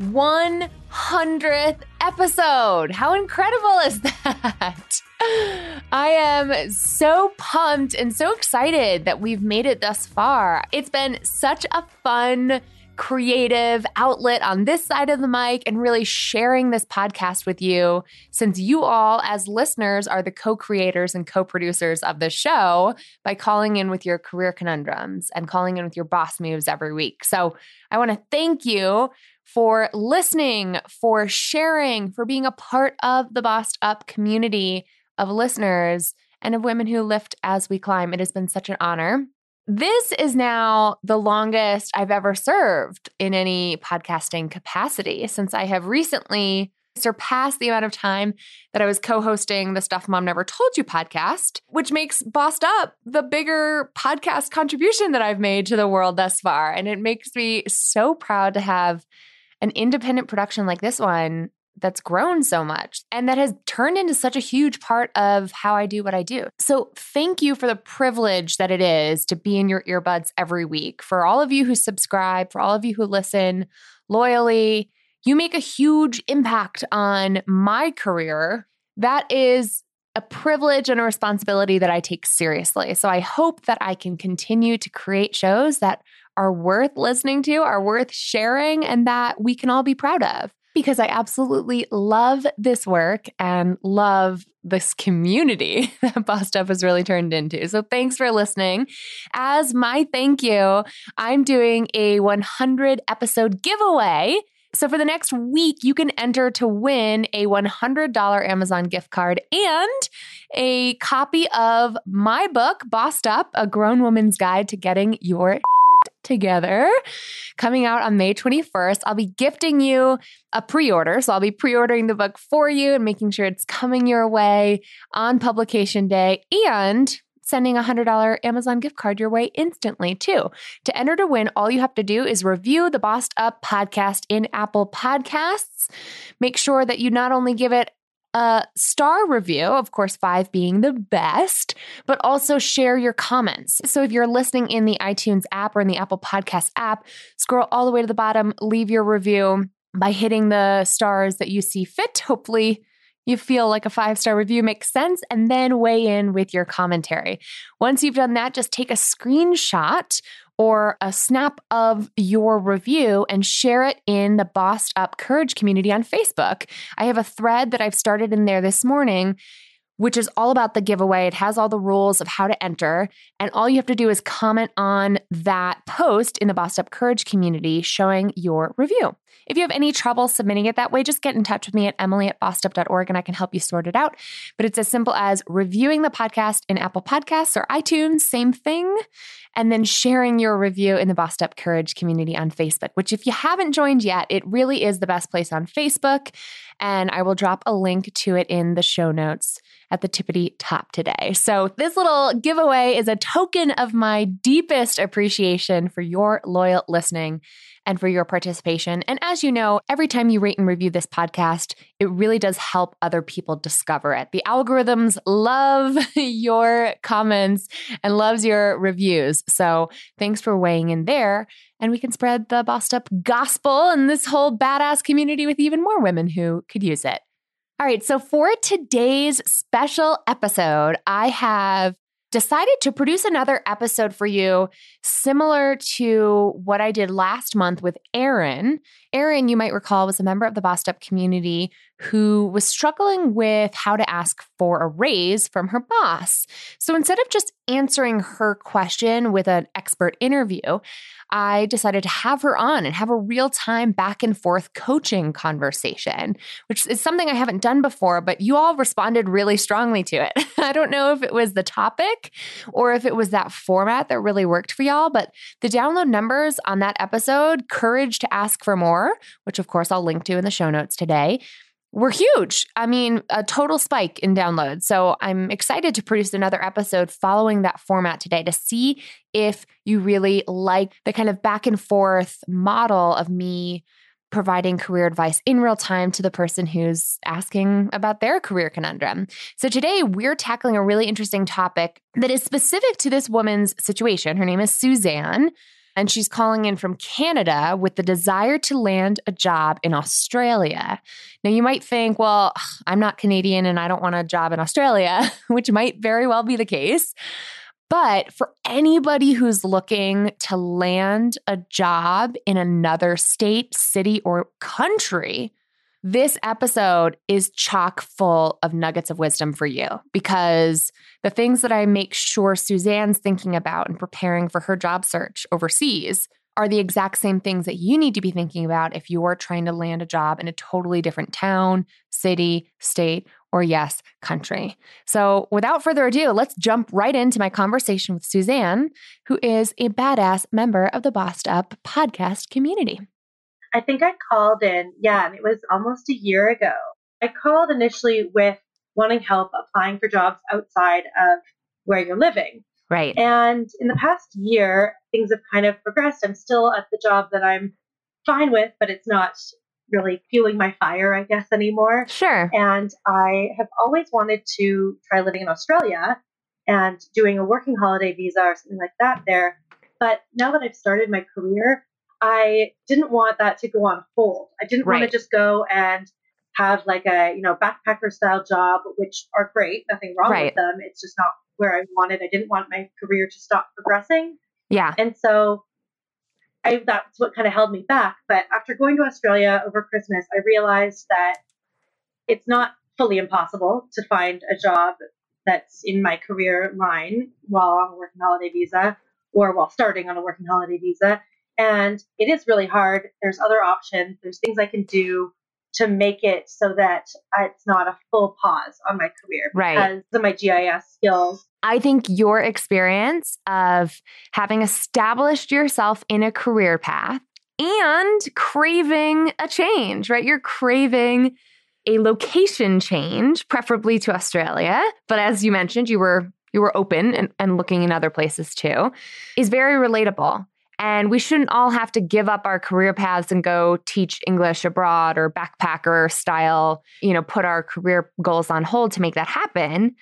100th episode. How incredible is that? I am so pumped and so excited that we've made it thus far. It's been such a fun, creative outlet on this side of the mic and really sharing this podcast with you since you all as listeners are the co-creators and co-producers of the show by calling in with your career conundrums and calling in with your boss moves every week. So I want to thank you for listening, for sharing, for being a part of the Bossed Up community of listeners and of women who lift as we climb. It has been such an honor. This is now the longest I've ever served in any podcasting capacity since I have recently surpassed the amount of time that I was co-hosting the Stuff Mom Never Told You podcast, which makes Bossed Up the bigger podcast contribution that I've made to the world thus far. And it makes me so proud to have an independent production like this one that's grown so much and that has turned into such a huge part of how I do what I do. So thank you for the privilege that it is to be in your earbuds every week. For all of you who subscribe, for all of you who listen loyally, you make a huge impact on my career. That is a privilege and a responsibility that I take seriously. So I hope that I can continue to create shows that are worth listening to, are worth sharing, and that we can all be proud of. Because I absolutely love this work and love this community that Bossed Up has really turned into. So thanks for listening. As my thank you, I'm doing a 100 episode giveaway. So for the next week, you can enter to win a $100 Amazon gift card and a copy of my book, Bossed Up, A Grown Woman's Guide to Getting Your Together, coming out on May 21st. I'll be gifting you a pre-order. So I'll be pre-ordering the book for you and making sure it's coming your way on publication day and sending a $100 Amazon gift card your way instantly too. To enter to win, all you have to do is review the Bossed Up podcast in Apple Podcasts. Make sure that you not only give it a star review, of course, 5 being the best, but also share your comments. So if you're listening in the iTunes app or in the Apple Podcast app, scroll all the way to the bottom, leave your review by hitting the stars that you see fit. Hopefully you feel like a 5-star review makes sense, and then weigh in with your commentary. Once you've done that, just take a screenshot or a snap of your review and share it in the Bossed Up Courage community on Facebook. I have a thread that I've started in there this morning, which is all about the giveaway. It has all the rules of how to enter. And all you have to do is comment on that post in the Bossed Up Courage community showing your review. If you have any trouble submitting it that way, just get in touch with me at emily@bossedup.org and I can help you sort it out. But it's as simple as reviewing the podcast in Apple Podcasts or iTunes, same thing, and then sharing your review in the Bossed Up Courage community on Facebook, which if you haven't joined yet, it really is the best place on Facebook. And I will drop a link to it in the show notes at the tippity top today. So this little giveaway is a token of my deepest appreciation for your loyal listening and for your participation. And as you know, every time you rate and review this podcast, it really does help other people discover it. The algorithms love your comments and loves your reviews. So thanks for weighing in there. And we can spread the Bossed Up gospel and this whole badass community with even more women who could use it. All right, so for today's special episode, I have decided to produce another episode for you similar to what I did last month with Aaron. Aaron, you might recall, was a member of the Bossed Up community who was struggling with how to ask for a raise from her boss. So instead of just answering her question with an expert interview, I decided to have her on and have a real-time back and forth coaching conversation, which is something I haven't done before, but you all responded really strongly to it. I don't know if it was the topic or if it was that format that really worked for y'all, but the download numbers on that episode, Courage to Ask for More, which of course I'll link to in the show notes today, were huge. I mean, a total spike in downloads. So I'm excited to produce another episode following that format today to see if you really like the kind of back and forth model of me providing career advice in real time to the person who's asking about their career conundrum. So today we're tackling a really interesting topic that is specific to this woman's situation. Her name is Suzanne, and she's calling in from Canada with the desire to land a job in Australia. Now, you might think, well, I'm not Canadian and I don't want a job in Australia, which might very well be the case. But for anybody who's looking to land a job in another state, city, or country, this episode is chock full of nuggets of wisdom for you, because the things that I make sure Suzanne's thinking about and preparing for her job search overseas are the exact same things that you need to be thinking about if you are trying to land a job in a totally different town, city, state, or yes, country. So without further ado, let's jump right into my conversation with Suzanne, who is a badass member of the Bossed Up podcast community. I think I called in, and it was almost a year ago. I called initially with wanting help applying for jobs outside of where you're living. Right. And in the past year, things have kind of progressed. I'm still at the job that I'm fine with, but it's not really fueling my fire, I guess, anymore. Sure. And I have always wanted to try living in Australia and doing a working holiday visa or something like that there. But now that I've started my career, I didn't want that to go on hold. I didn't want to just go and have like a, backpacker style job, which are great. Nothing wrong with them. It's just not where I wanted. I didn't want my career to stop progressing. Yeah. And so that's what kind of held me back. But after going to Australia over Christmas, I realized that it's not fully impossible to find a job that's in my career line while on a working holiday visa or while starting on a working holiday visa. And it is really hard. There's other options. There's things I can do to make it so that it's not a full pause on my career because of my GIS skills. I think your experience of having established yourself in a career path and craving a change, right? You're craving a location change, preferably to Australia. But as you mentioned, you were open and looking in other places too, is very relatable. And we shouldn't all have to give up our career paths and go teach English abroad or backpacker style, put our career goals on hold to make that happen.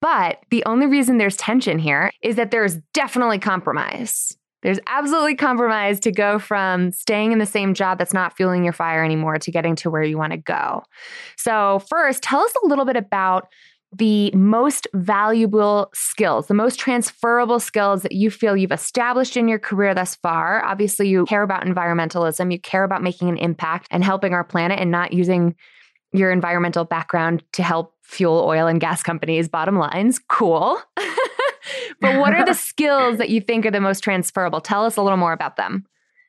But the only reason there's tension here is that there's definitely compromise. There's absolutely compromise to go from staying in the same job that's not fueling your fire anymore to getting to where you want to go. So first, tell us a little bit about the most valuable skills, the most transferable skills that you feel you've established in your career thus far. Obviously, you care about environmentalism. You care about making an impact and helping our planet and not using your environmental background to help fuel oil and gas companies' bottom lines. Cool. But what are the skills that you think are the most transferable? Tell us a little more about them.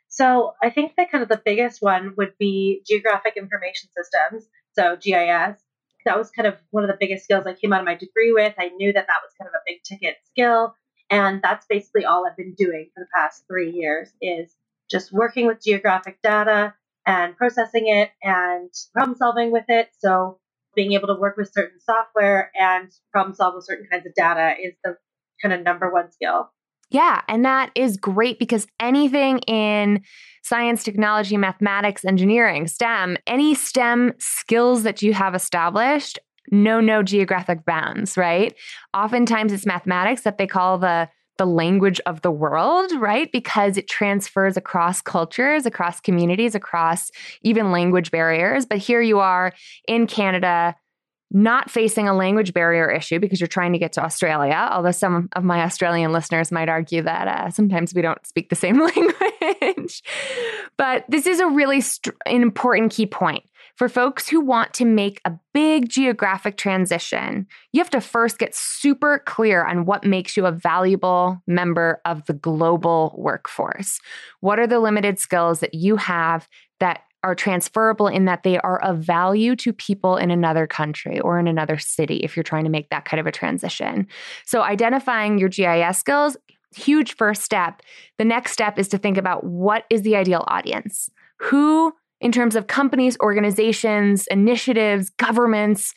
So I think that kind of the biggest one would be geographic information systems, so GIS. That was kind of one of the biggest skills I came out of my degree with. I knew that that was kind of a big ticket skill. And that's basically all I've been doing for the past 3 years is just working with geographic data and processing it and problem solving with it. So being able to work with certain software and problem solve with certain kinds of data is the kind of number one skill. Yeah. And that is great because anything in science, technology, mathematics, engineering, STEM, any STEM skills that you have established, no geographic bounds, right? Oftentimes it's mathematics that they call the language of the world, right? Because it transfers across cultures, across communities, across even language barriers. But here you are in Canada, not facing a language barrier issue because you're trying to get to Australia, although some of my Australian listeners might argue that sometimes we don't speak the same language. But this is a really important key point For folks who want to make a big geographic transition, you have to first get super clear on what makes you a valuable member of the global workforce. What are the limited skills that you have that are transferable in that they are of value to people in another country or in another city if you're trying to make that kind of a transition? So identifying your GIS skills, huge first step. The next step is to think about what is the ideal audience? Who, in terms of companies, organizations, initiatives, governments,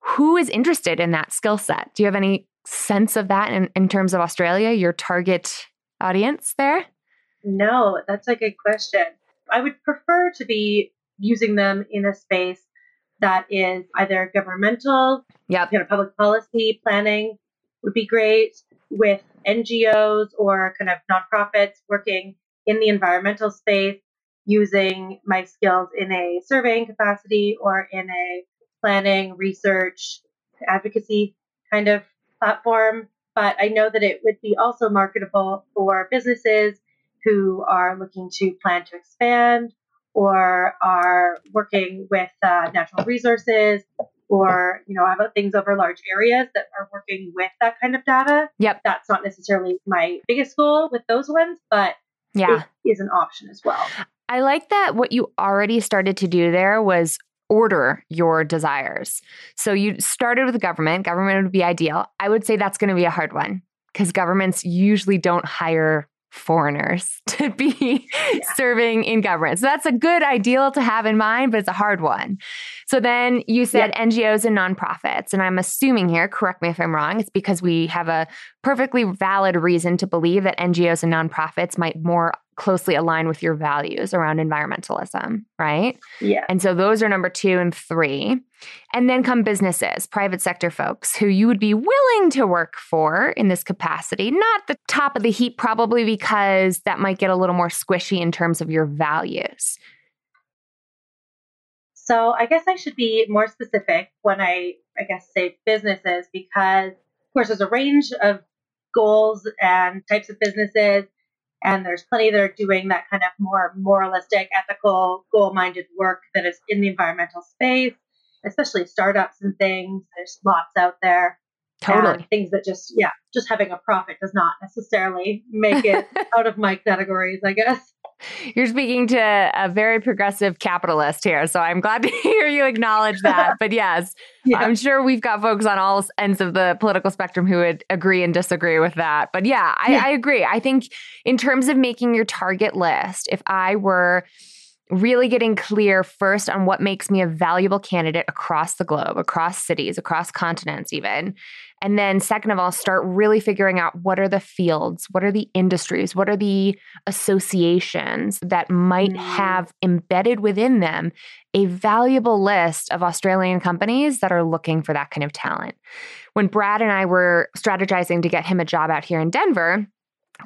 who is interested in that skill set? Do you have any sense of that in terms of Australia, your target audience there? No, that's a good question. I would prefer to be using them in a space that is either governmental, you know, public policy planning would be great, with NGOs or kind of nonprofits working in the environmental space, using my skills in a surveying capacity or in a planning, research, advocacy kind of platform. But I know that it would be also marketable for businesses who are looking to plan to expand or are working with natural resources or, you know, about things over large areas that are working with that kind of data. Yep. That's not necessarily my biggest goal with those ones, but it is an option as well. I like that what you already started to do there was order your desires. So you started with government. Government would be ideal. I would say that's going to be a hard one because governments usually don't hire foreigners to be serving in government. So that's a good ideal to have in mind, but it's a hard one. So then you said NGOs and nonprofits. And I'm assuming here, correct me if I'm wrong, it's because we have a perfectly valid reason to believe that NGOs and nonprofits might more closely align with your values around environmentalism, right? Yeah. And so those are number 2 and 3. And then come businesses, private sector folks who you would be willing to work for in this capacity, not the top of the heap, probably because that might get a little more squishy in terms of your values. So I guess I should be more specific when I guess, say businesses, because of course there's a range of goals and types of businesses. And there's plenty that are doing that kind of more moralistic, ethical, goal-minded work that is in the environmental space, especially startups and things. There's lots out there. Totally. Things that just having a profit does not necessarily make it out of my categories, I guess. You're speaking to a very progressive capitalist here, so I'm glad to hear you acknowledge that. But yes, I'm sure we've got folks on all ends of the political spectrum who would agree and disagree with that. But I agree. I think in terms of making your target list, if I were really getting clear first on what makes me a valuable candidate across the globe, across cities, across continents even. And then second of all, start really figuring out what are the fields, what are the industries, what are the associations that might have embedded within them a valuable list of Australian companies that are looking for that kind of talent. When Brad and I were strategizing to get him a job out here in Denver,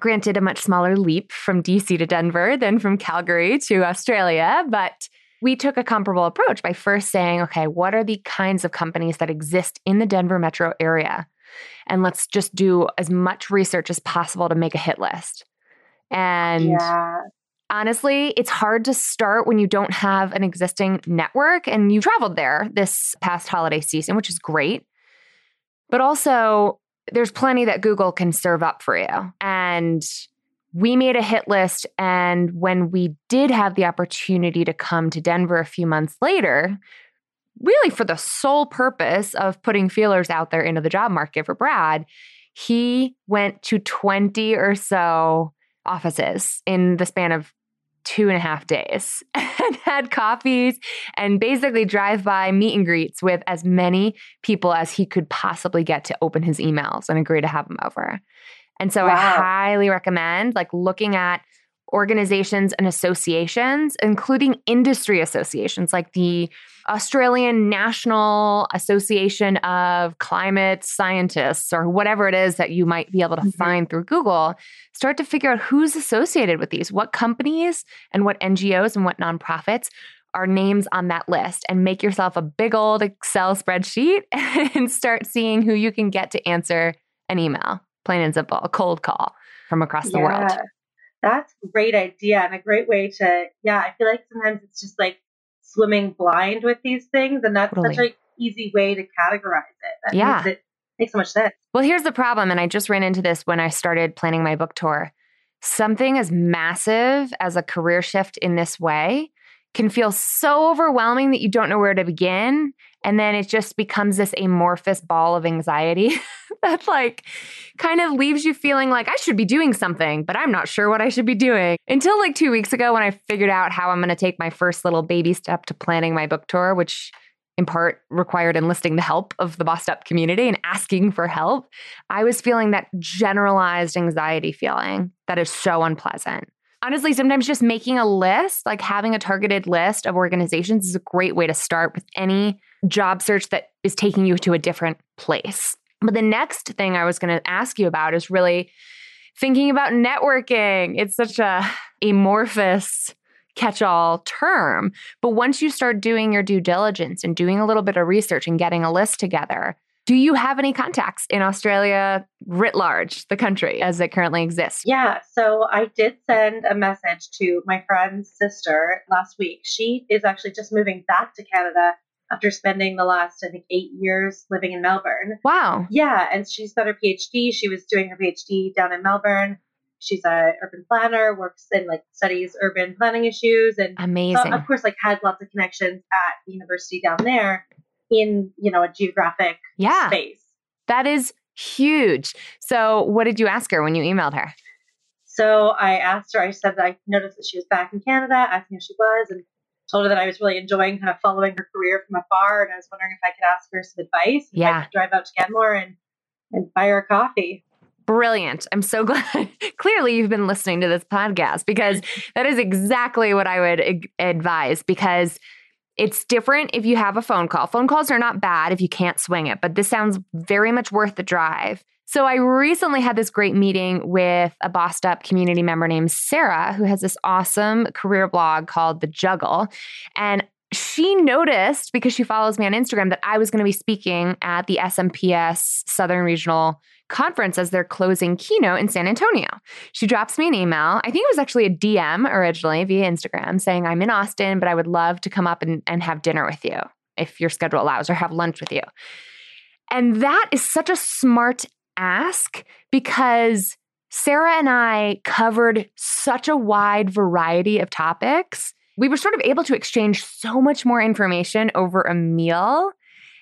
granted, a much smaller leap from DC to Denver than from Calgary to Australia, but we took a comparable approach by first saying, okay, what are the kinds of companies that exist in the Denver metro area? And let's just do as much research as possible to make a hit list. And honestly, it's hard to start when you don't have an existing network, and you traveled there this past holiday season, which is great. But also, there's plenty that Google can serve up for you. And we made a hit list. And when we did have the opportunity to come to Denver a few months later, really for the sole purpose of putting feelers out there into the job market for Brad, he went to 20 or so offices in the span of 2.5 days and had coffees and basically drive-by meet and greets with as many people as he could possibly get to open his emails and agree to have him over. And so I highly recommend looking at organizations and associations, including industry associations like the Australian National Association of Climate Scientists or whatever it is that you might be able to find through Google. Start to figure out who's associated with these, what companies and what NGOs and what nonprofits are names on that list, and make yourself a big old Excel spreadsheet and start seeing who you can get to answer an email, plain and simple, a cold call from across the world. That's a great idea and a great way to, I feel like sometimes it's just swimming blind with these things. And that's totally. Such an easy way to categorize it. That yeah. Makes so much sense. Well, here's the problem. And I just ran into this when I started planning my book tour. Something as massive as a career shift in this way can feel so overwhelming that you don't know where to begin. And then it just becomes this amorphous ball of anxiety that like kind of leaves you feeling like I should be doing something, but I'm not sure what I should be doing. Until like 2 weeks ago when I figured out how I'm going to take my first little baby step to planning my book tour, which in part required enlisting the help of the Bossed Up community and asking for help, I was feeling that generalized anxiety feeling that is so unpleasant. Honestly, sometimes just making a list, like having a targeted list of organizations is a great way to start with any job search that is taking you to a different place. But the next thing I was going to ask you about is really thinking about networking. It's such a amorphous catch-all term. But once you start doing your due diligence and doing a little bit of research and getting a list together, do you have any contacts in Australia writ large, the country as it currently exists? Yeah. So I did send a message to my friend's sister last week. She is actually just moving back to Canada after spending the last, I think, 8 years living in Melbourne. Wow. Yeah. And she's got her PhD. She was doing her PhD down in Melbourne. She's an urban planner, works in like studies urban planning issues. And amazing. Of course, like had lots of connections at the university down there. In, you know, a geographic space. That is huge. So what did you ask her when you emailed her? So I asked her, I said that I noticed that she was back in Canada, asking who she was, and told her that I was really enjoying kind of following her career from afar. And I was wondering if I could ask her some advice. Yeah. I could drive out to Canmore and buy her a coffee. Brilliant. I'm so glad. Clearly, you've been listening to this podcast because that is exactly what I would advise because it's different if you have a phone call. Phone calls are not bad if you can't swing it, but this sounds very much worth the drive. So I recently had this great meeting with a Bossed Up community member named Sarah, who has this awesome career blog called The Juggle. And she noticed, because she follows me on Instagram, that I was going to be speaking at the SMPS Southern Regional Conference as their closing keynote in San Antonio. She drops me an email. I think it was actually a DM originally via Instagram saying, I'm in Austin, but I would love to come up and have dinner with you if your schedule allows or have lunch with you. And that is such a smart ask because Sarah and I covered such a wide variety of topics. We were sort of able to exchange so much more information over a meal.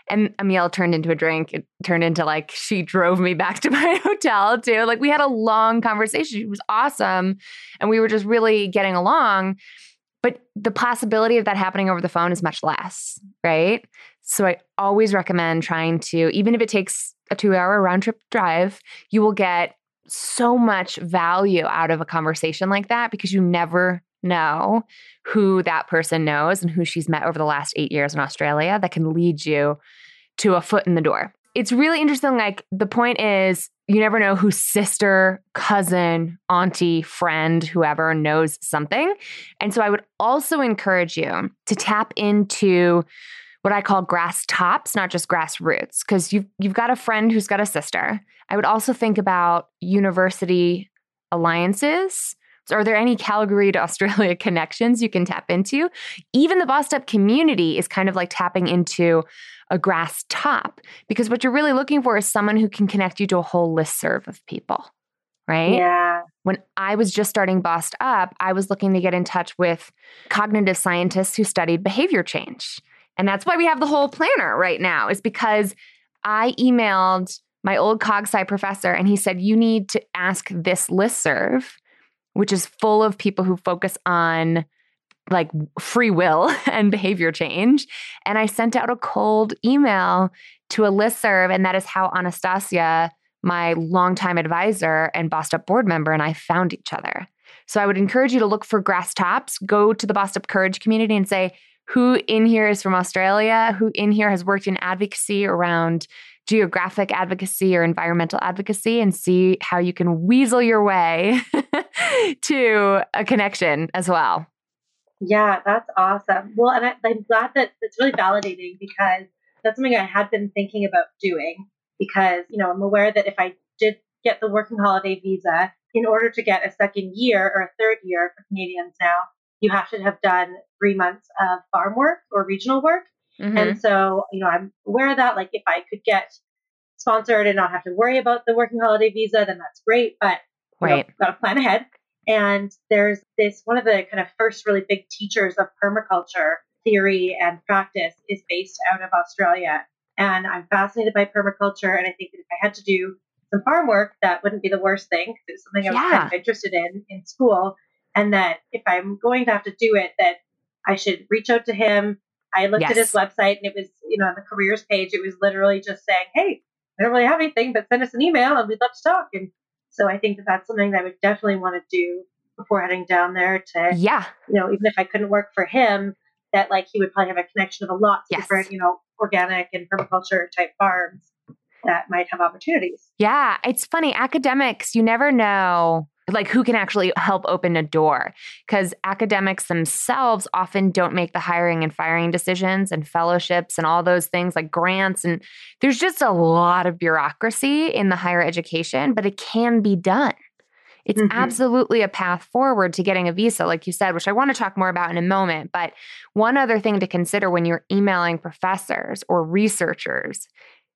And a meal turned into a drink. It turned into like, she drove me back to my hotel too. Like we had a long conversation. It was awesome. And we were just really getting along. But the possibility of that happening over the phone is much less, right? So I always recommend trying to, even if it takes a 2-hour round trip drive, you will get so much value out of a conversation like that because you never know who that person knows and who she's met over the last 8 years in Australia that can lead you to a foot in the door. It's really interesting. Like the point is you never know who sister, cousin, auntie, friend, whoever knows something. And so I would also encourage you to tap into what I call grass tops, not just grassroots, because you've got a friend who's got a sister. I would also think about university alliances. Are there any Calgary to Australia connections you can tap into? Even the Bossed Up community is kind of like tapping into a grass top because what you're really looking for is someone who can connect you to a whole listserv of people, right? Yeah. When I was just starting Bossed Up, I was looking to get in touch with cognitive scientists who studied behavior change. And that's why we have the whole planner right now is because I emailed my old cog sci professor and he said, you need to ask this listserv, which is full of people who focus on like free will and behavior change. And I sent out a cold email to a listserv, and that is how Anastasia, my longtime advisor and Bossed Up board member, and I found each other. So I would encourage you to look for grass tops, go to the Bossed Up Courage community and say, who in here is from Australia? Who in here has worked in advocacy around geographic advocacy or environmental advocacy, and see how you can weasel your way to a connection as well. Yeah, that's awesome. Well, and I'm glad that it's really validating because that's something I had been thinking about doing because, you know, I'm aware that if I did get the working holiday visa in order to get a second year or a third year for Canadians now, you have to have done 3 months of farm work or regional work. Mm-hmm. And so, you know, I'm aware of that. Like if I could get sponsored and not have to worry about the working holiday visa, then that's great. But right. Got to plan ahead. And there's this, one of the kind of first really big teachers of permaculture theory and practice is based out of Australia. And I'm fascinated by permaculture. And I think that if I had to do some farm work, that wouldn't be the worst thing, because it's something I was kind of interested in school. And that if I'm going to have to do it, that I should reach out to him. I looked at his website, and it was, you know, on the careers page, it was literally just saying, hey, I don't really have anything, but send us an email and we'd love to talk. And so I think that that's something that I would definitely want to do before heading down there to, you know, even if I couldn't work for him, that like he would probably have a connection of a lot of different, you know, organic and permaculture type farms that might have opportunities. Yeah. It's funny. Academics, you never know like who can actually help open a door, because academics themselves often don't make the hiring and firing decisions and fellowships and all those things like grants. And there's just a lot of bureaucracy in the higher education, but it can be done. It's absolutely a path forward to getting a visa, like you said, which I want to talk more about in a moment. But one other thing to consider when you're emailing professors or researchers,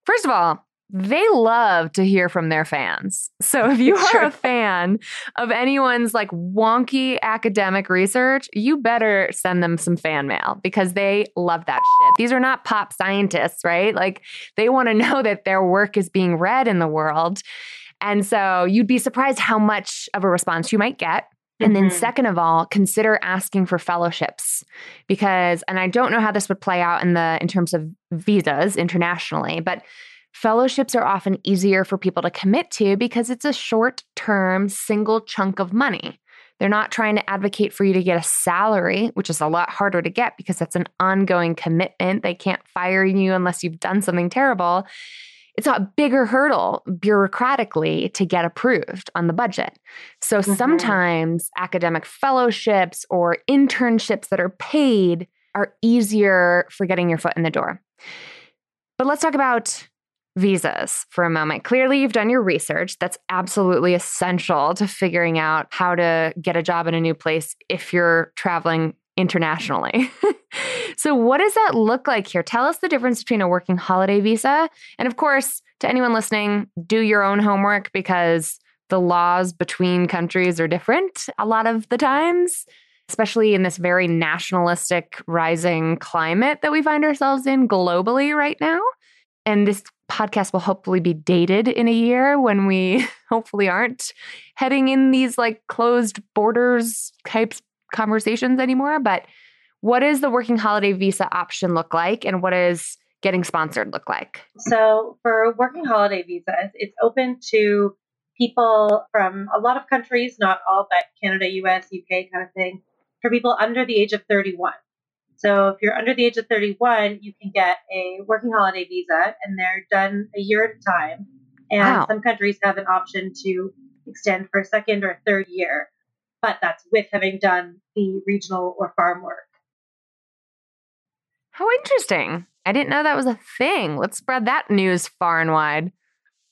first of all, they love to hear from their fans. So if you are a fan of anyone's like wonky academic research, you better send them some fan mail, because they love that shit. These are not pop scientists, right? Like they want to know that their work is being read in the world. And so you'd be surprised how much of a response you might get. And then second of all, consider asking for fellowships, because, and I don't know how this would play out in the, in terms of visas internationally, but fellowships are often easier for people to commit to because it's a short-term single chunk of money. They're not trying to advocate for you to get a salary, which is a lot harder to get because that's an ongoing commitment. They can't fire you unless you've done something terrible. It's a bigger hurdle bureaucratically to get approved on the budget. So sometimes academic fellowships or internships that are paid are easier for getting your foot in the door. But let's talk about visas for a moment. Clearly, you've done your research. That's absolutely essential to figuring out how to get a job in a new place if you're traveling internationally. So what does that look like here? Tell us the difference between a working holiday visa. And of course, to anyone listening, do your own homework, because the laws between countries are different a lot of the times, especially in this very nationalistic rising climate that we find ourselves in globally right now. And this podcast will hopefully be dated in a year when we hopefully aren't heading in these like closed borders types conversations anymore. But what does the working holiday visa option look like? And what does getting sponsored look like? So for working holiday visas, it's open to people from a lot of countries, not all, but Canada, US, UK kind of thing, for people under the age of 31. So if you're under the age of 31, you can get a working holiday visa, and they're done a year at a time. And some countries have an option to extend for a second or third year, but that's with having done the regional or farm work. How interesting. I didn't know that was a thing. Let's spread that news far and wide.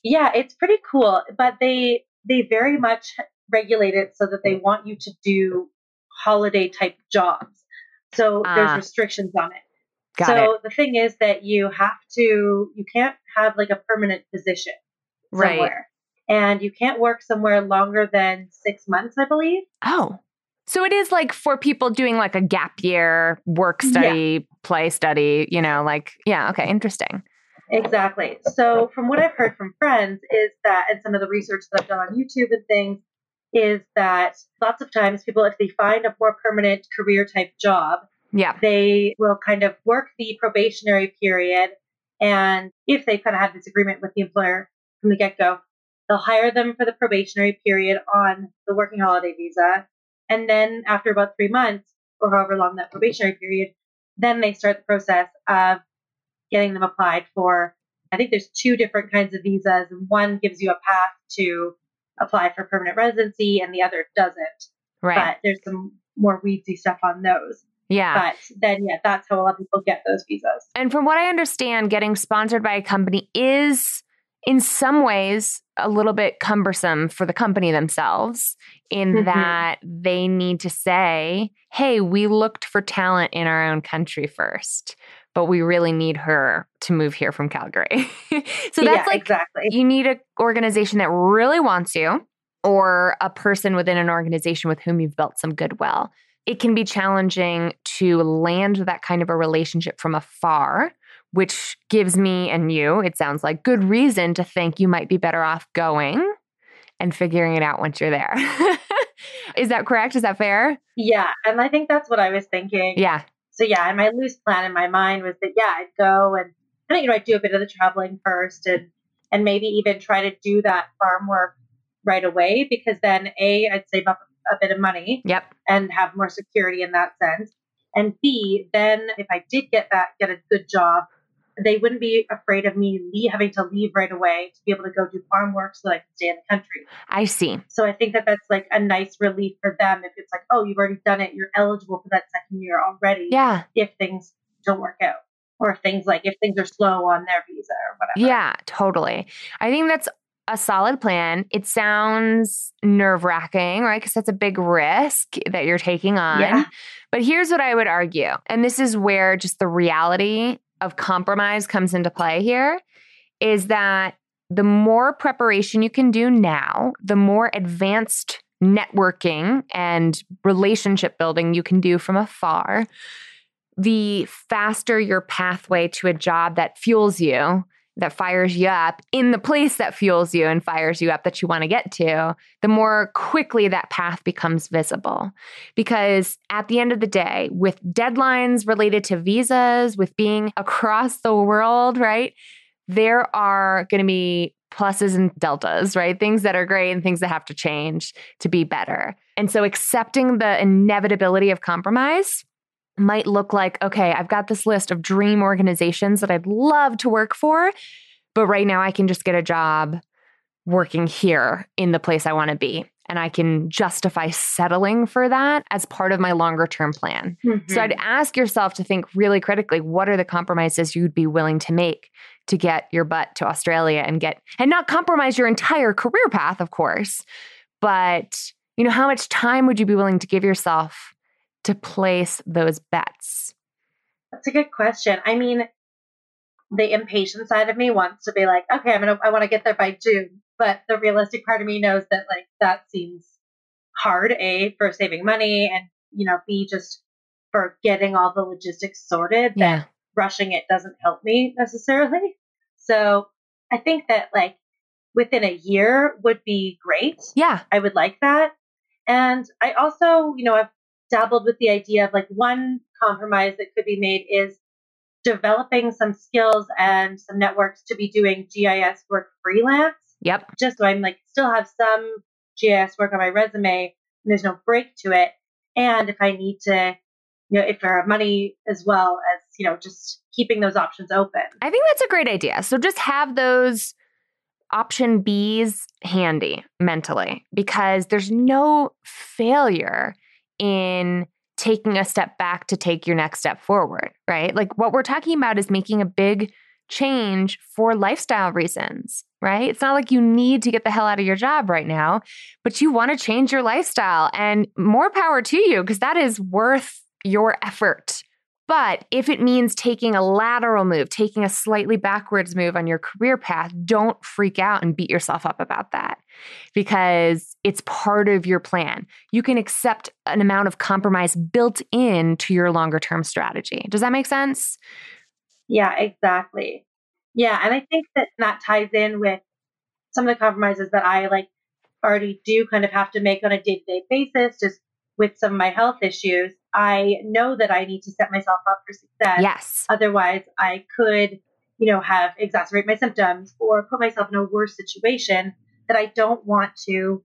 Yeah, it's pretty cool, but they very much regulate it so that they want you to do holiday type jobs. So there's restrictions on it. So the thing is that you have to, you can't have like a permanent position somewhere, and you can't work somewhere longer than 6 months, I believe. Oh, so it is like for people doing like a gap year work study, play study, you know, like, okay. Interesting. Exactly. So from what I've heard from friends is that, and some of the research that I've done on YouTube and things, is that lots of times people, if they find a more permanent career type job, they will kind of work the probationary period. And if they kind of have this agreement with the employer from the get-go, they'll hire them for the probationary period on the working holiday visa. And then after about 3 months or however long that probationary period, then they start the process of getting them applied for, I think there's two different kinds of visas. One gives you a path to apply for permanent residency and the other doesn't. Right. But there's some more weedsy stuff on those. Yeah. But then, that's how a lot of people get those visas. And from what I understand, getting sponsored by a company is in some ways a little bit cumbersome for the company themselves in that they need to say, hey, we looked for talent in our own country first, but we really need her to move here from Calgary. So that's you need an organization that really wants you or a person within an organization with whom you've built some goodwill. It can be challenging to land that kind of a relationship from afar, which gives me and you, it sounds like, good reason to think you might be better off going and figuring it out once you're there. Is that correct? Is that fair? Yeah. And I think that's what I was thinking. Yeah. So yeah, and my loose plan in my mind was that, yeah, I'd go and, I'd do a bit of the traveling first and maybe even try to do that farm work right away, because then A, I'd save up a bit of money and have more security in that sense. And B, then if I did get a good job, they wouldn't be afraid of me having to leave right away to be able to go do farm work so that I can stay in the country. I see. So I think that that's like a nice relief for them if it's like, oh, you've already done it. You're eligible for that second year already. Yeah. If things don't work out or if things are slow on their visa or whatever. Yeah, totally. I think that's a solid plan. It sounds nerve-wracking, right? Because that's a big risk that you're taking on. Yeah. But here's what I would argue, and this is where just the reality of compromise comes into play here, is that the more preparation you can do now, the more advanced networking and relationship building you can do from afar, the faster your pathway to a job that fuels you, that fires you up in the place that fuels you and fires you up that you want to get to, the more quickly that path becomes visible. Because at the end of the day, with deadlines related to visas, with being across the world, right, there are going to be pluses and deltas, right? Things that are great and things that have to change to be better. And so accepting the inevitability of compromise might look like, okay, I've got this list of dream organizations that I'd love to work for, but right now I can just get a job working here in the place I want to be. And I can justify settling for that as part of my longer term plan. Mm-hmm. So I'd ask yourself to think really critically, what are the compromises you'd be willing to make to get your butt to Australia and not compromise your entire career path, of course, but how much time would you be willing to give yourself to place those bets? That's a good question. I mean, the impatient side of me wants to be like, okay, I want to get there by June. But the realistic part of me knows that that seems hard, A, for saving money and, B, just for getting all the logistics sorted, that rushing it doesn't help me necessarily. So I think that within a year would be great. Yeah. I would like that. And I also, I've dabbled with the idea of one compromise that could be made is developing some skills and some networks to be doing GIS work freelance. Yep. Just so I'm still have some GIS work on my resume and there's no break to it. And if I need to, if there are money as well as, just keeping those options open. I think that's a great idea. So just have those option Bs handy mentally, because there's no failure in taking a step back to take your next step forward, right? What we're talking about is making a big change for lifestyle reasons, right? It's not like you need to get the hell out of your job right now, but you want to change your lifestyle, and more power to you, because that is worth your effort. But if it means taking a lateral move, taking a slightly backwards move on your career path, don't freak out and beat yourself up about that, because it's part of your plan. You can accept an amount of compromise built into your longer term strategy. Does that make sense? Yeah, exactly. Yeah. And I think that ties in with some of the compromises that I already do kind of have to make on a day-to-day basis, just with some of my health issues. I know that I need to set myself up for success. Yes. Otherwise, I could, have exacerbate my symptoms or put myself in a worse situation that I don't want to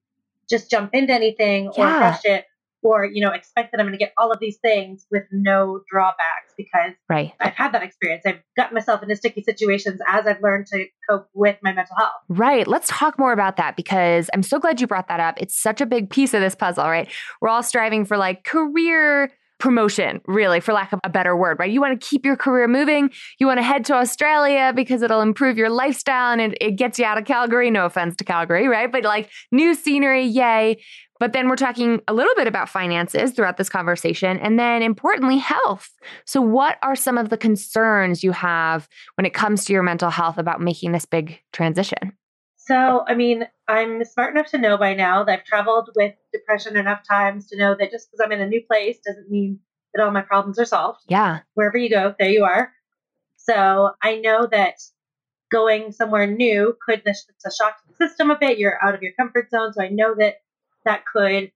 just jump into anything or crush it or, expect that I'm going to get all of these things with no drawbacks, because I've had that experience. I've gotten myself into sticky situations as I've learned to cope with my mental health. Right. Let's talk more about that, because I'm so glad you brought that up. It's such a big piece of this puzzle, right? We're all striving for career promotion, really, for lack of a better word, right? You want to keep your career moving. You want to head to Australia because it'll improve your lifestyle and it gets you out of Calgary. No offense to Calgary, right? But like new scenery, yay. But then we're talking a little bit about finances throughout this conversation, and then importantly, health. So what are some of the concerns you have when it comes to your mental health about making this big transition? So, I mean, I'm smart enough to know by now that I've traveled with depression enough times to know that just because I'm in a new place doesn't mean that all my problems are solved. Yeah. Wherever you go, there you are. So I know that going somewhere new could, it's a shock to the system a bit. You're out of your comfort zone. So I know that that could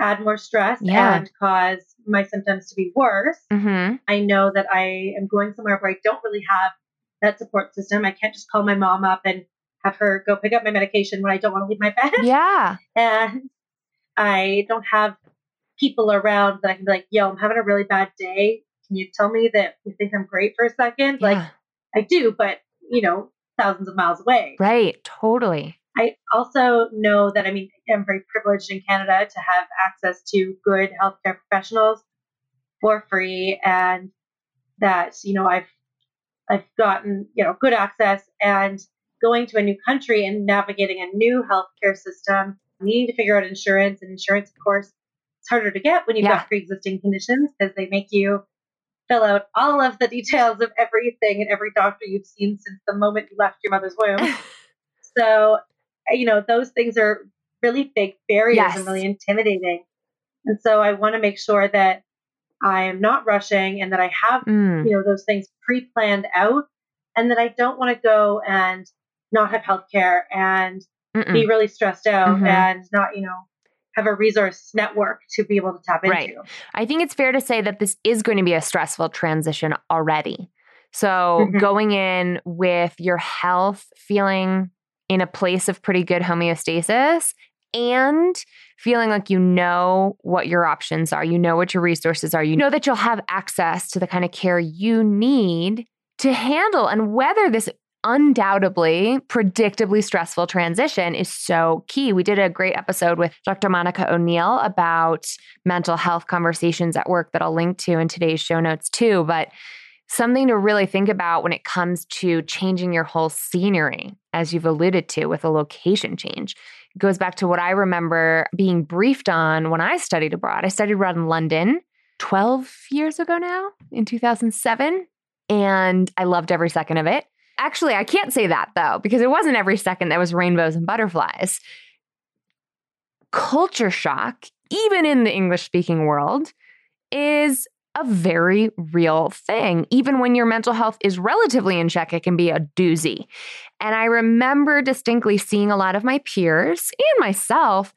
add more stress and cause my symptoms to be worse. Mm-hmm. I know that I am going somewhere where I don't really have that support system. I can't just call my mom up and have her go pick up my medication when I don't want to leave my bed. Yeah. And I don't have people around that I can be like, yo, I'm having a really bad day. Can you tell me that you think I'm great for a second? Yeah. Like I do, but you know, thousands of miles away. Right. Totally. I also know that, I mean, I'm very privileged in Canada to have access to good healthcare professionals for free. And that, you know, I've gotten, you know, good access, and going to a new country and navigating a new healthcare system, needing to figure out insurance, and insurance, of course, it's harder to get when you've got pre-existing conditions because they make you fill out all of the details of everything and every doctor you've seen since the moment you left your mother's womb. So, you know, those things are really big barriers and really intimidating. And so I want to make sure that I am not rushing and that I have, you know, those things pre-planned out, and that I don't want to go and not have healthcare and be really stressed out and not, you know, have a resource network to be able to tap into. I think it's fair to say that this is going to be a stressful transition already. So going in with your health feeling in a place of pretty good homeostasis and feeling like you know what your options are, you know what your resources are, you know that you'll have access to the kind of care you need to handle and weather this undoubtedly, predictably stressful transition is so key. We did a great episode with Dr. Monica O'Neill about mental health conversations at work that I'll link to in today's show notes too. But something to really think about when it comes to changing your whole scenery, as you've alluded to with a location change. It goes back to what I remember being briefed on when I studied abroad. I studied abroad in London 12 years ago now, in 2007, and I loved every second of it. Actually, I can't say that though, because it wasn't every second that was rainbows and butterflies. Culture shock, even in the English-speaking world, is a very real thing. Even when your mental health is relatively in check, it can be a doozy. And I remember distinctly seeing a lot of my peers and myself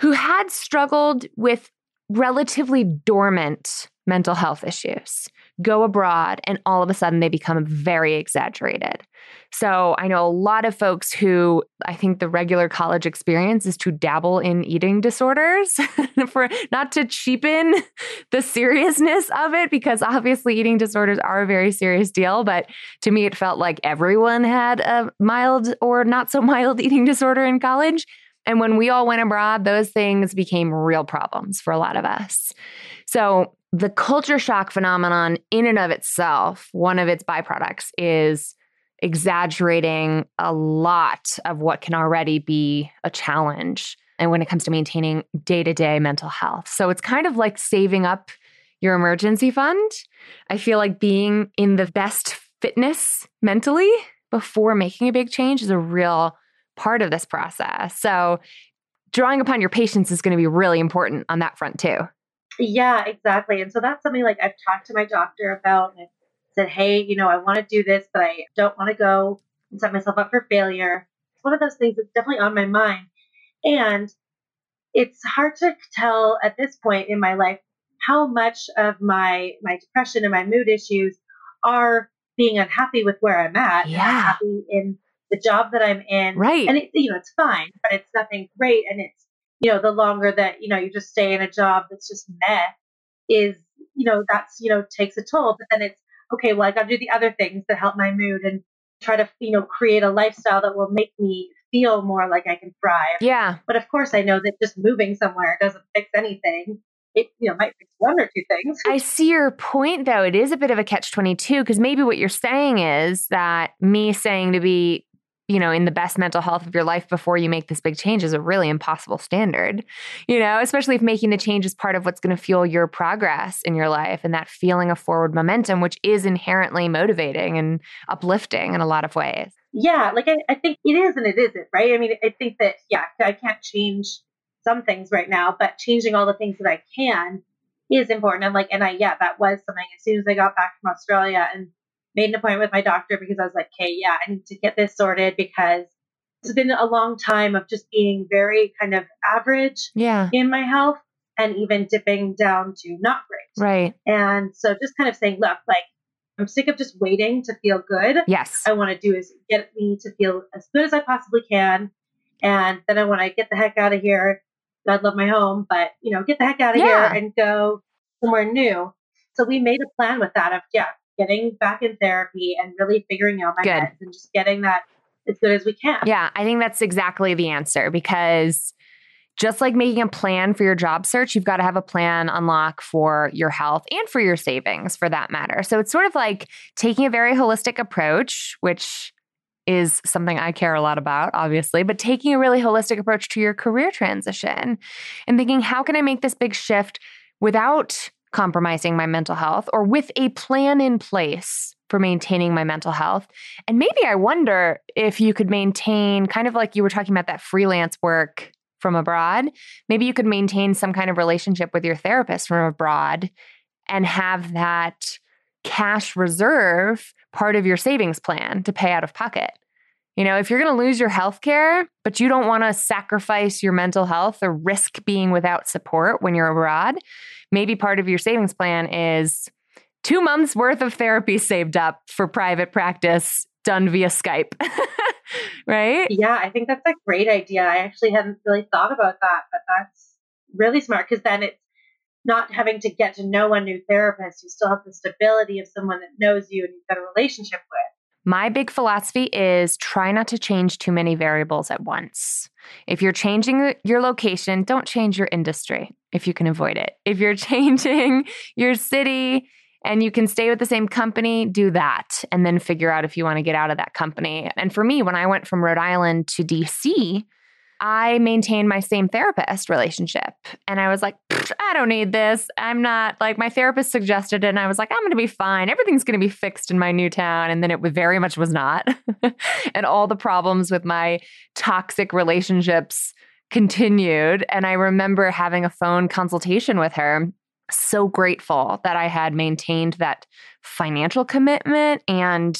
who had struggled with relatively dormant mental health issues go abroad, and all of a sudden they become very exaggerated. So I know a lot of folks who, I think the regular college experience is to dabble in eating disorders, for not to cheapen the seriousness of it, because obviously eating disorders are a very serious deal. But to me, it felt like everyone had a mild or not so mild eating disorder in college. And when we all went abroad, those things became real problems for a lot of us. So the culture shock phenomenon in and of itself, one of its byproducts is exaggerating a lot of what can already be a challenge. And when it comes to maintaining day-to-day mental health. So it's kind of like saving up your emergency fund. I feel like being in the best fitness mentally before making a big change is a real part of this process. So drawing upon your patience is going to be really important on that front too. Yeah, exactly. And so that's something like I've talked to my doctor about, and I said, hey, you know, I want to do this, but I don't want to go and set myself up for failure. It's one of those things that's definitely on my mind. And it's hard to tell at this point in my life how much of my depression and my mood issues are being unhappy with where I'm at. Yeah. Unhappy in the job that I'm in. Right. And it, you know, it's fine, but it's nothing great. And it's, you know, the longer that, you know, you just stay in a job that's just meh is, you know, that's, you know, takes a toll. But then it's, okay, well, I got to do the other things that help my mood and try to, you know, create a lifestyle that will make me feel more like I can thrive. Yeah. But of course, I know that just moving somewhere doesn't fix anything. it might fix one or two things. I see your point, though. It is a bit of a catch-22, because maybe what you're saying is that me saying to be, in the best mental health of your life before you make this big change is a really impossible standard, especially if making the change is part of what's going to fuel your progress in your life and that feeling of forward momentum, which is inherently motivating and uplifting in a lot of ways. Yeah. Like I think it is and it isn't, right? I mean, I think that, I can't change some things right now, but changing all the things that I can is important. And that was something as soon as I got back from Australia and made an appointment with my doctor, because I was like, okay, I need to get this sorted, because it's been a long time of just being very kind of average in my health and even dipping down to not great. Right. And so just kind of saying, look, I'm sick of just waiting to feel good. Yes. I want to do is get me to feel as good as I possibly can. And then I want to get the heck out of here. God love my home, but get the heck out of here and go somewhere new. So we made a plan with that of, getting back in therapy and really figuring out my meds and just getting that as good as we can. Yeah, I think that's exactly the answer, because just like making a plan for your job search, you've got to have a plan on lock for your health and for your savings, for that matter. So it's sort of like taking a very holistic approach, which is something I care a lot about, obviously, but taking a really holistic approach to your career transition and thinking, how can I make this big shift without compromising my mental health, or with a plan in place for maintaining my mental health? And maybe I wonder if you could maintain, kind of like you were talking about that freelance work from abroad, maybe you could maintain some kind of relationship with your therapist from abroad and have that cash reserve part of your savings plan to pay out of pocket. If you're going to lose your health care, but you don't want to sacrifice your mental health or risk being without support when you're abroad, maybe part of your savings plan is 2 months worth of therapy saved up for private practice done via Skype, right? Yeah, I think that's a great idea. I actually hadn't really thought about that, but that's really smart, because then it's not having to get to know a new therapist. You still have the stability of someone that knows you and you've got a relationship with. My big philosophy is try not to change too many variables at once. If you're changing your location, don't change your industry if you can avoid it. If you're changing your city and you can stay with the same company, do that, and then figure out if you want to get out of that company. And for me, when I went from Rhode Island to DC, I maintained my same therapist relationship. And I was like, I don't need this. I'm not like, my therapist suggested it. And I was like, I'm going to be fine. Everything's going to be fixed in my new town. And then it very much was not. And all the problems with my toxic relationships continued. And I remember having a phone consultation with her. So grateful that I had maintained that financial commitment and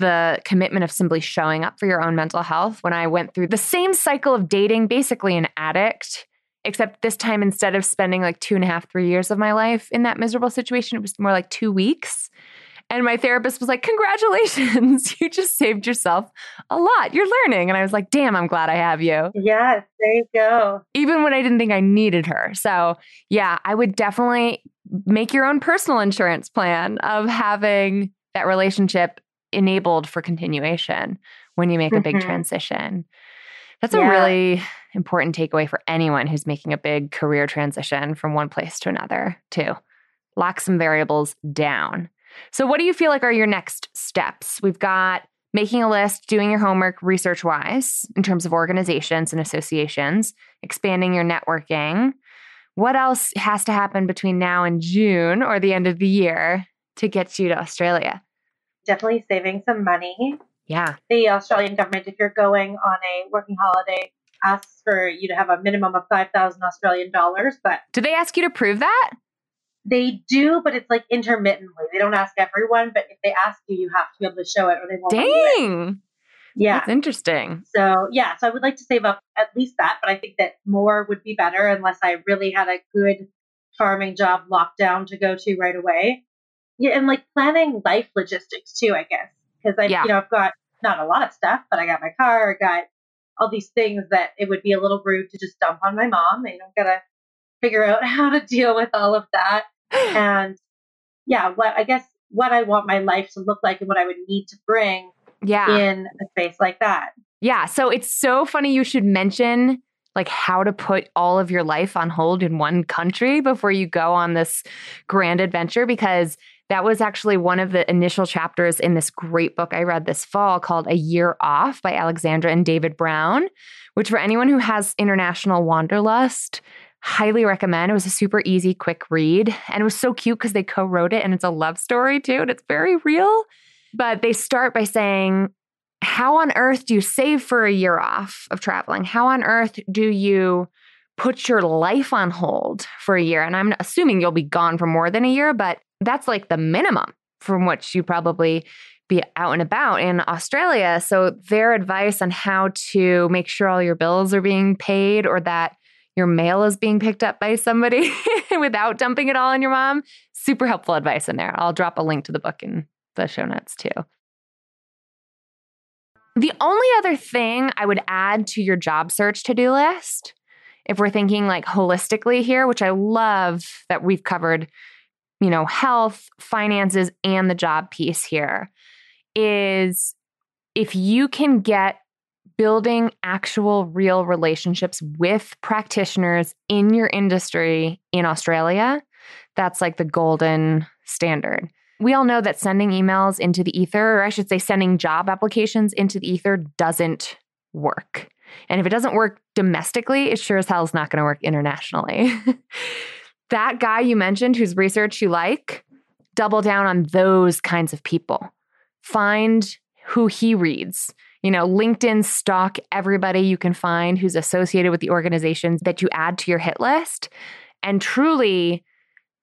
the commitment of simply showing up for your own mental health when I went through the same cycle of dating, basically an addict, except this time, instead of spending like 2.5, 3 years of my life in that miserable situation, it was more like 2 weeks. And my therapist was like, congratulations, you just saved yourself a lot. You're learning. And I was like, damn, I'm glad I have you. Yes, there you go. Even when I didn't think I needed her. So yeah, I would definitely make your own personal insurance plan of having that relationship enabled for continuation when you make a big transition. That's a really important takeaway for anyone who's making a big career transition from one place to another, too. Lock some variables down. So what do you feel like are your next steps? We've got making a list, doing your homework research-wise in terms of organizations and associations, expanding your networking. What else has to happen between now and June or the end of the year to get you to Australia? Definitely saving some money. Yeah. The Australian government, if you're going on a working holiday, asks for you to have a minimum of 5,000 Australian dollars. But do they ask you to prove that? They do, but it's like intermittently. They don't ask everyone, but if they ask you, you have to be able to show it or they won't. Dang. Yeah. That's interesting. So yeah, so I would like to save up at least that, but I think that more would be better unless I really had a good farming job locked down to go to right away. Yeah, and like planning life logistics too, I guess, because I've got not a lot of stuff, but I got my car, I got all these things that it would be a little rude to just dump on my mom. And I've got to figure out how to deal with all of that. And yeah, what I want my life to look like and what I would need to bring in a space like that. Yeah. So it's so funny you should mention like how to put all of your life on hold in one country before you go on this grand adventure, because that was actually one of the initial chapters in this great book I read this fall called A Year Off by Alexandra and David Brown, which for anyone who has international wanderlust, highly recommend. It was a super easy, quick read. And it was so cute because they co-wrote it and it's a love story too. And it's very real. But they start by saying, how on earth do you save for a year off of traveling? How on earth do you put your life on hold for a year? And I'm assuming you'll be gone for more than a year, but that's like the minimum from which you probably be out and about in Australia. So their advice on how to make sure all your bills are being paid or that your mail is being picked up by somebody without dumping it all on your mom. Super helpful advice in there. I'll drop a link to the book in the show notes too. The only other thing I would add to your job search to-do list, if we're thinking like holistically here, which I love that we've covered, you know, health, finances, and the job piece here, is if you can get building actual real relationships with practitioners in your industry in Australia, that's like the golden standard. We all know that sending emails into the ether, or I should say sending job applications into the ether, doesn't work. And if it doesn't work domestically, it sure as hell is not going to work internationally. That guy you mentioned whose research you like, double down on those kinds of people. Find who he reads. You know, LinkedIn stalk everybody you can find who's associated with the organizations that you add to your hit list, and truly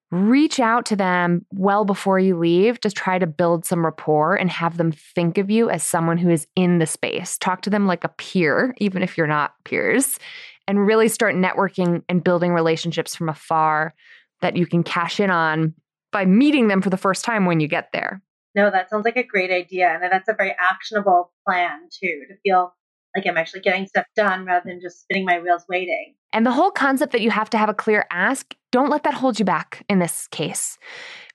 reach out to them well before you leave to try to build some rapport and have them think of you as someone who is in the space. Talk to them like a peer, even if you're not peers, and really start networking and building relationships from afar that you can cash in on by meeting them for the first time when you get there. No, that sounds like a great idea. And that's a very actionable plan too, to feel like I'm actually getting stuff done rather than just spinning my wheels waiting. And the whole concept that you have to have a clear ask, don't let that hold you back in this case,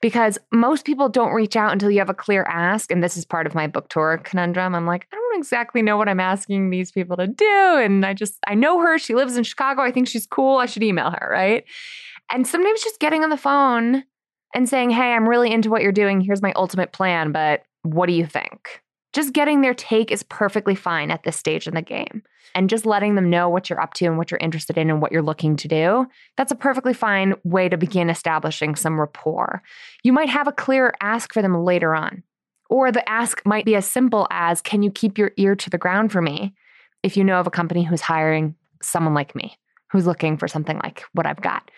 because most people don't reach out until you have a clear ask. And this is part of my book tour conundrum. I'm like, I don't exactly know what I'm asking these people to do. And I know her. She lives in Chicago. I think she's cool. I should email her, right? And sometimes just getting on the phone and saying, hey, I'm really into what you're doing. Here's my ultimate plan, but what do you think? Just getting their take is perfectly fine at this stage in the game. And just letting them know what you're up to and what you're interested in and what you're looking to do, that's a perfectly fine way to begin establishing some rapport. You might have a clearer ask for them later on. Or the ask might be as simple as, can you keep your ear to the ground for me if you know of a company who's hiring someone like me, who's looking for something like what I've got?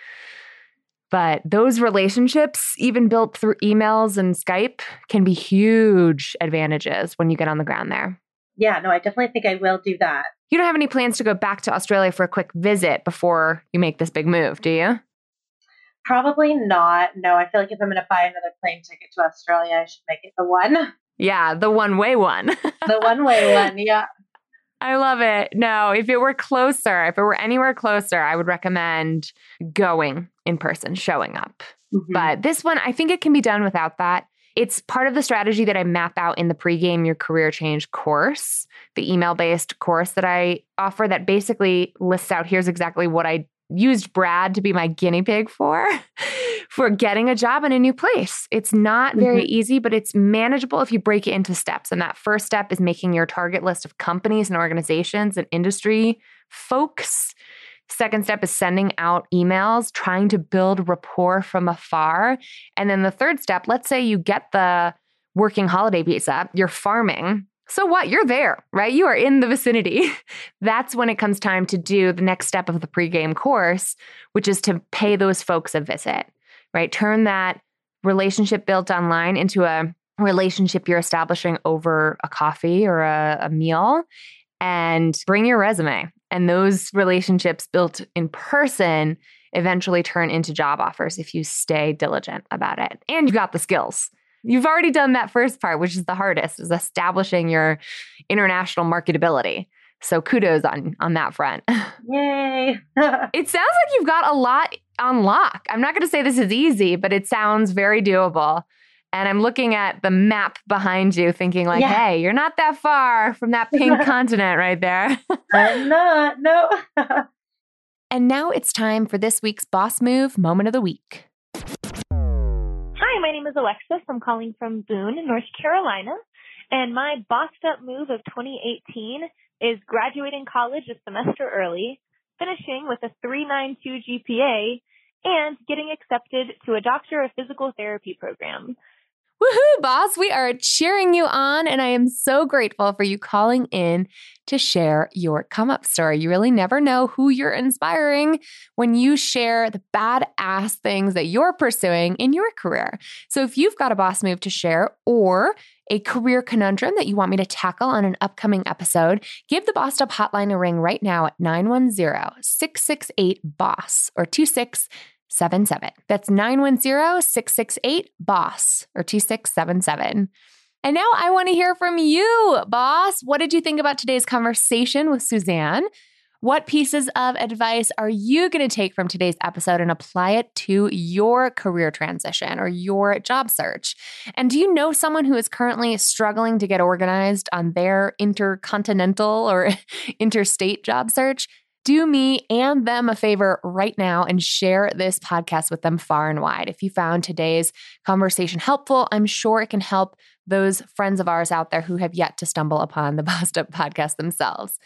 But those relationships, even built through emails and Skype, can be huge advantages when you get on the ground there. Yeah, no, I definitely think I will do that. You don't have any plans to go back to Australia for a quick visit before you make this big move, do you? Probably not. No, I feel like if I'm going to buy another plane ticket to Australia, I should make it the one. Yeah, the one-way one. The one-way one, yeah. I love it. No, if it were anywhere closer, I would recommend going in person, showing up. Mm-hmm. But this one, I think it can be done without that. It's part of the strategy that I map out in the Pre-Game Your Career Change course, the email-based course that I offer that basically lists out, here's exactly what I used Brad to be my guinea pig for getting a job in a new place. It's not very easy, but it's manageable if you break it into steps. And that first step is making your target list of companies and organizations and industry folks. Second step is sending out emails, trying to build rapport from afar. And then the third step, let's say you get the working holiday visa, you're farming. So what? You're there, right? You are in the vicinity. That's when it comes time to do the next step of the pre-game course, which is to pay those folks a visit, right? Turn that relationship built online into a relationship you're establishing over a coffee or a meal, and bring your resume. And those relationships built in person eventually turn into job offers if you stay diligent about it. And you got the skills. You've already done that first part, which is the hardest, is establishing your international marketability. So kudos on that front. Yay. It sounds like you've got a lot on lock. I'm not going to say this is easy, but it sounds very doable. And I'm looking at the map behind you thinking like, yeah. Hey, you're not that far from that pink continent right there. I'm not. No. And now it's time for this week's Boss Move Moment of the Week. Hi, my name is Alexis. I'm calling from Boone, North Carolina. And my bossed up move of 2018 is graduating college a semester early, finishing with a 3.92 GPA, and getting accepted to a Doctor of Physical Therapy program. Woohoo, boss! We are cheering you on, and I am so grateful for you calling in to share your come-up story. You really never know who you're inspiring when you share the badass things that you're pursuing in your career. So if you've got a boss move to share or a career conundrum that you want me to tackle on an upcoming episode, give the Bossed Up Hotline a ring right now at 910-668-BOSS or 2677. That's 910-668-BOSS or 2677. And now I want to hear from you, boss. What did you think about today's conversation with Suzanne? What pieces of advice are you going to take from today's episode and apply it to your career transition or your job search? And do you know someone who is currently struggling to get organized on their intercontinental or interstate job search? Do me and them a favor right now and share this podcast with them far and wide. If you found today's conversation helpful, I'm sure it can help those friends of ours out there who have yet to stumble upon the Bossed Up podcast themselves.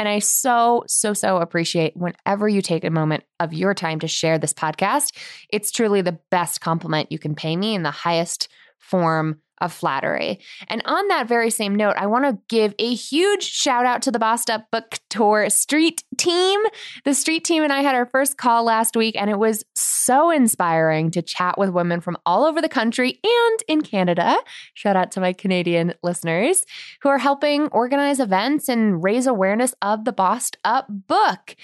And I so appreciate whenever you take a moment of your time to share this podcast. It's truly the best compliment you can pay me and the highest form of flattery. And on that very same note, I want to give a huge shout out to the Bossed Up Book Tour Street Team. The Street Team and I had our first call last week, and it was so inspiring to chat with women from all over the country and in Canada. Shout out to my Canadian listeners who are helping organize events and raise awareness of the Bossed Up book.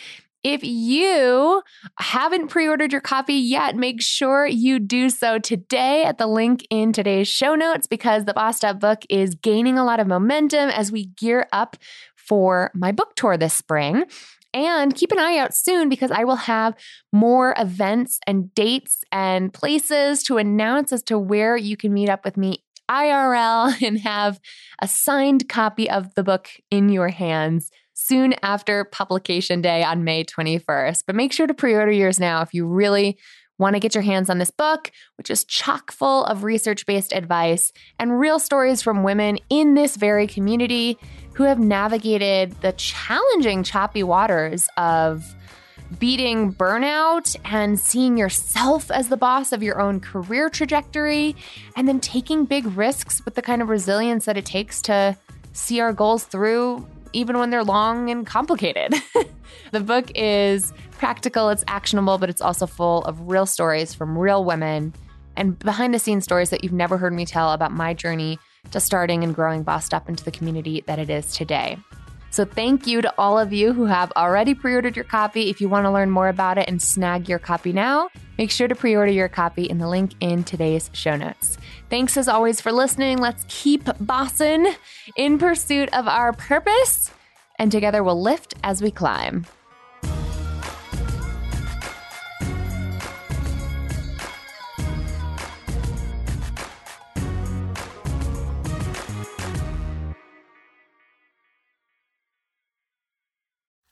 If you haven't pre-ordered your copy yet, make sure you do so today at the link in today's show notes, because the Bossed Up book is gaining a lot of momentum as we gear up for my book tour this spring. And keep an eye out soon, because I will have more events and dates and places to announce as to where you can meet up with me IRL and have a signed copy of the book in your hands soon after publication day on May 21st. But make sure to pre-order yours now if you really want to get your hands on this book, which is chock full of research-based advice and real stories from women in this very community who have navigated the challenging, choppy waters of beating burnout and seeing yourself as the boss of your own career trajectory, and then taking big risks with the kind of resilience that it takes to see our goals through even when they're long and complicated. The book is practical, it's actionable, but it's also full of real stories from real women and behind-the-scenes stories that you've never heard me tell about my journey to starting and growing Bossed Up into the community that it is today. So thank you to all of you who have already pre-ordered your copy. If you want to learn more about it and snag your copy now, make sure to pre-order your copy in the link in today's show notes. Thanks as always for listening. Let's keep bossin' in pursuit of our purpose, and together we'll lift as we climb.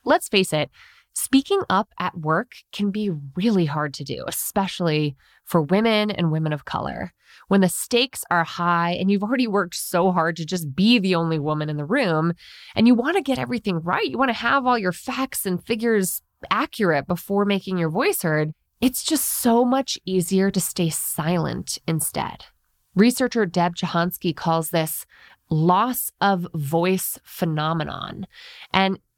Let's face it, speaking up at work can be really hard to do, especially for women and women of color. When the stakes are high and you've already worked so hard to just be the only woman in the room, and you want to get everything right, you want to have all your facts and figures accurate before making your voice heard, it's just so much easier to stay silent instead. Researcher Deb Chajanski calls this loss of voice phenomenon, and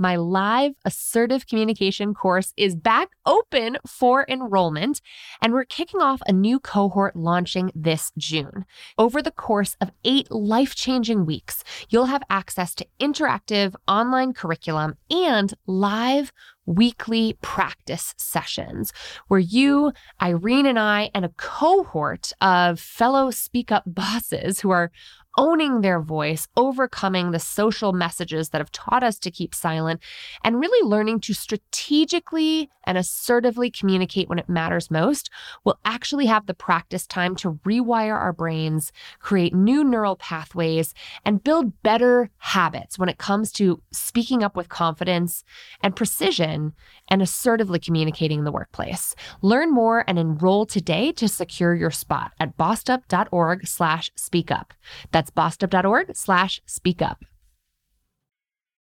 my live assertive communication course is back open for enrollment, and we're kicking off a new cohort launching this June. Over the course of 8 life-changing weeks, you'll have access to interactive online curriculum and live weekly practice sessions where you, Irene, and I, and a cohort of fellow Speak Up bosses who are owning their voice, overcoming the social messages that have taught us to keep silent, and really learning to strategically and assertively communicate when it matters most, will actually have the practice time to rewire our brains, create new neural pathways, and build better habits when it comes to speaking up with confidence and precision and assertively communicating in the workplace. Learn more and enroll today to secure your spot at bossedup.org/speakup. That's bossedup.org/speakup.